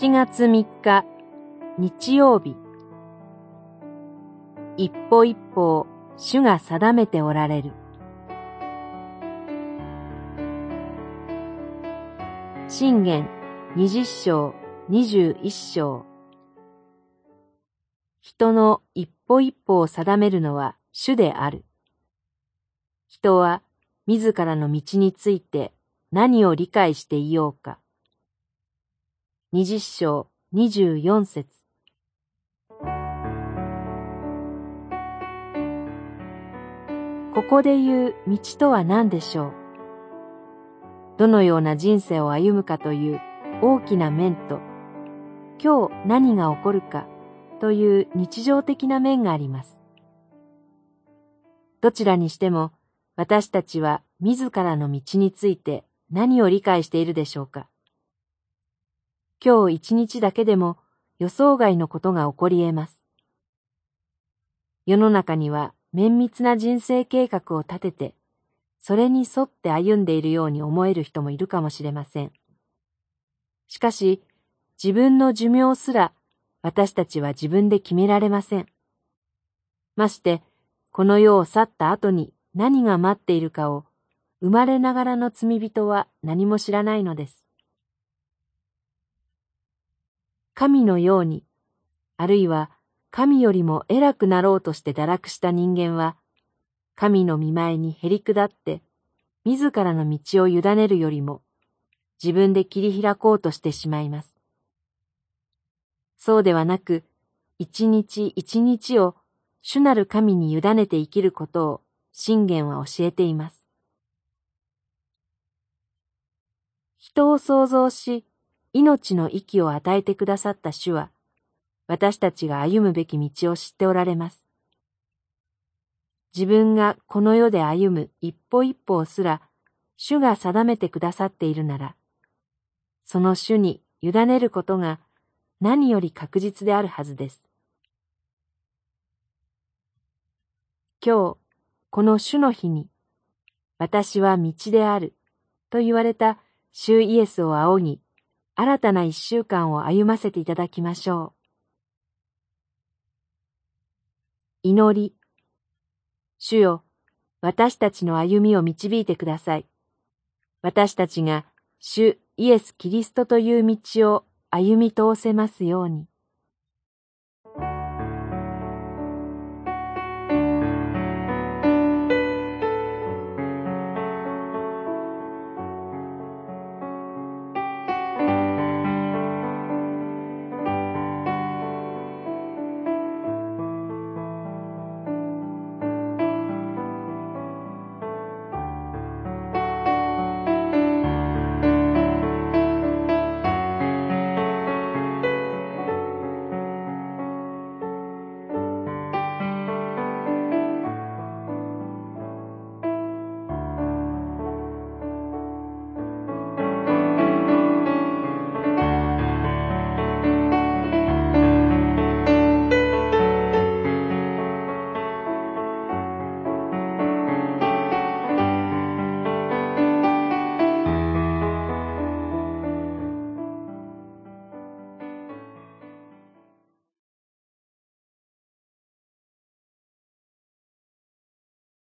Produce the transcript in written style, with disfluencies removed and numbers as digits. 7月3日日曜日、一歩一歩を主が定めておられる。箴言20章21章。人の一歩一歩を定めるのは主である。人は自らの道について何を理解していようか。20章24節。ここで言う道とは何でしょう。どのような人生を歩むかという大きな面と、今日何が起こるかという日常的な面があります。どちらにしても、私たちは自らの道について何を理解しているでしょうか。今日一日だけでも予想外のことが起こり得ます。世の中には、綿密な人生計画を立てて、それに沿って歩んでいるように思える人もいるかもしれません。しかし、自分の寿命すら私たちは自分で決められません。まして、この世を去った後に何が待っているかを、生まれながらの罪人は何も知らないのです。神のように、あるいは、神よりも偉くなろうとして堕落した人間は、神の御前にへりくだって、自らの道を委ねるよりも、自分で切り開こうとしてしまいます。そうではなく、一日一日を主なる神に委ねて生きることを、箴言は教えています。人を創造し、命の息を与えてくださった主は、私たちが歩むべき道を知っておられます。自分がこの世で歩む一歩一歩をすら、主が定めてくださっているなら、その主に委ねることが何より確実であるはずです。今日、この主の日に、私は道であると言われた主イエスを仰ぎ、新たな一週間を歩ませていただきましょう。祈り。主よ、私たちの歩みを導いてください。私たちが主イエス・キリストという道を歩み通せますように。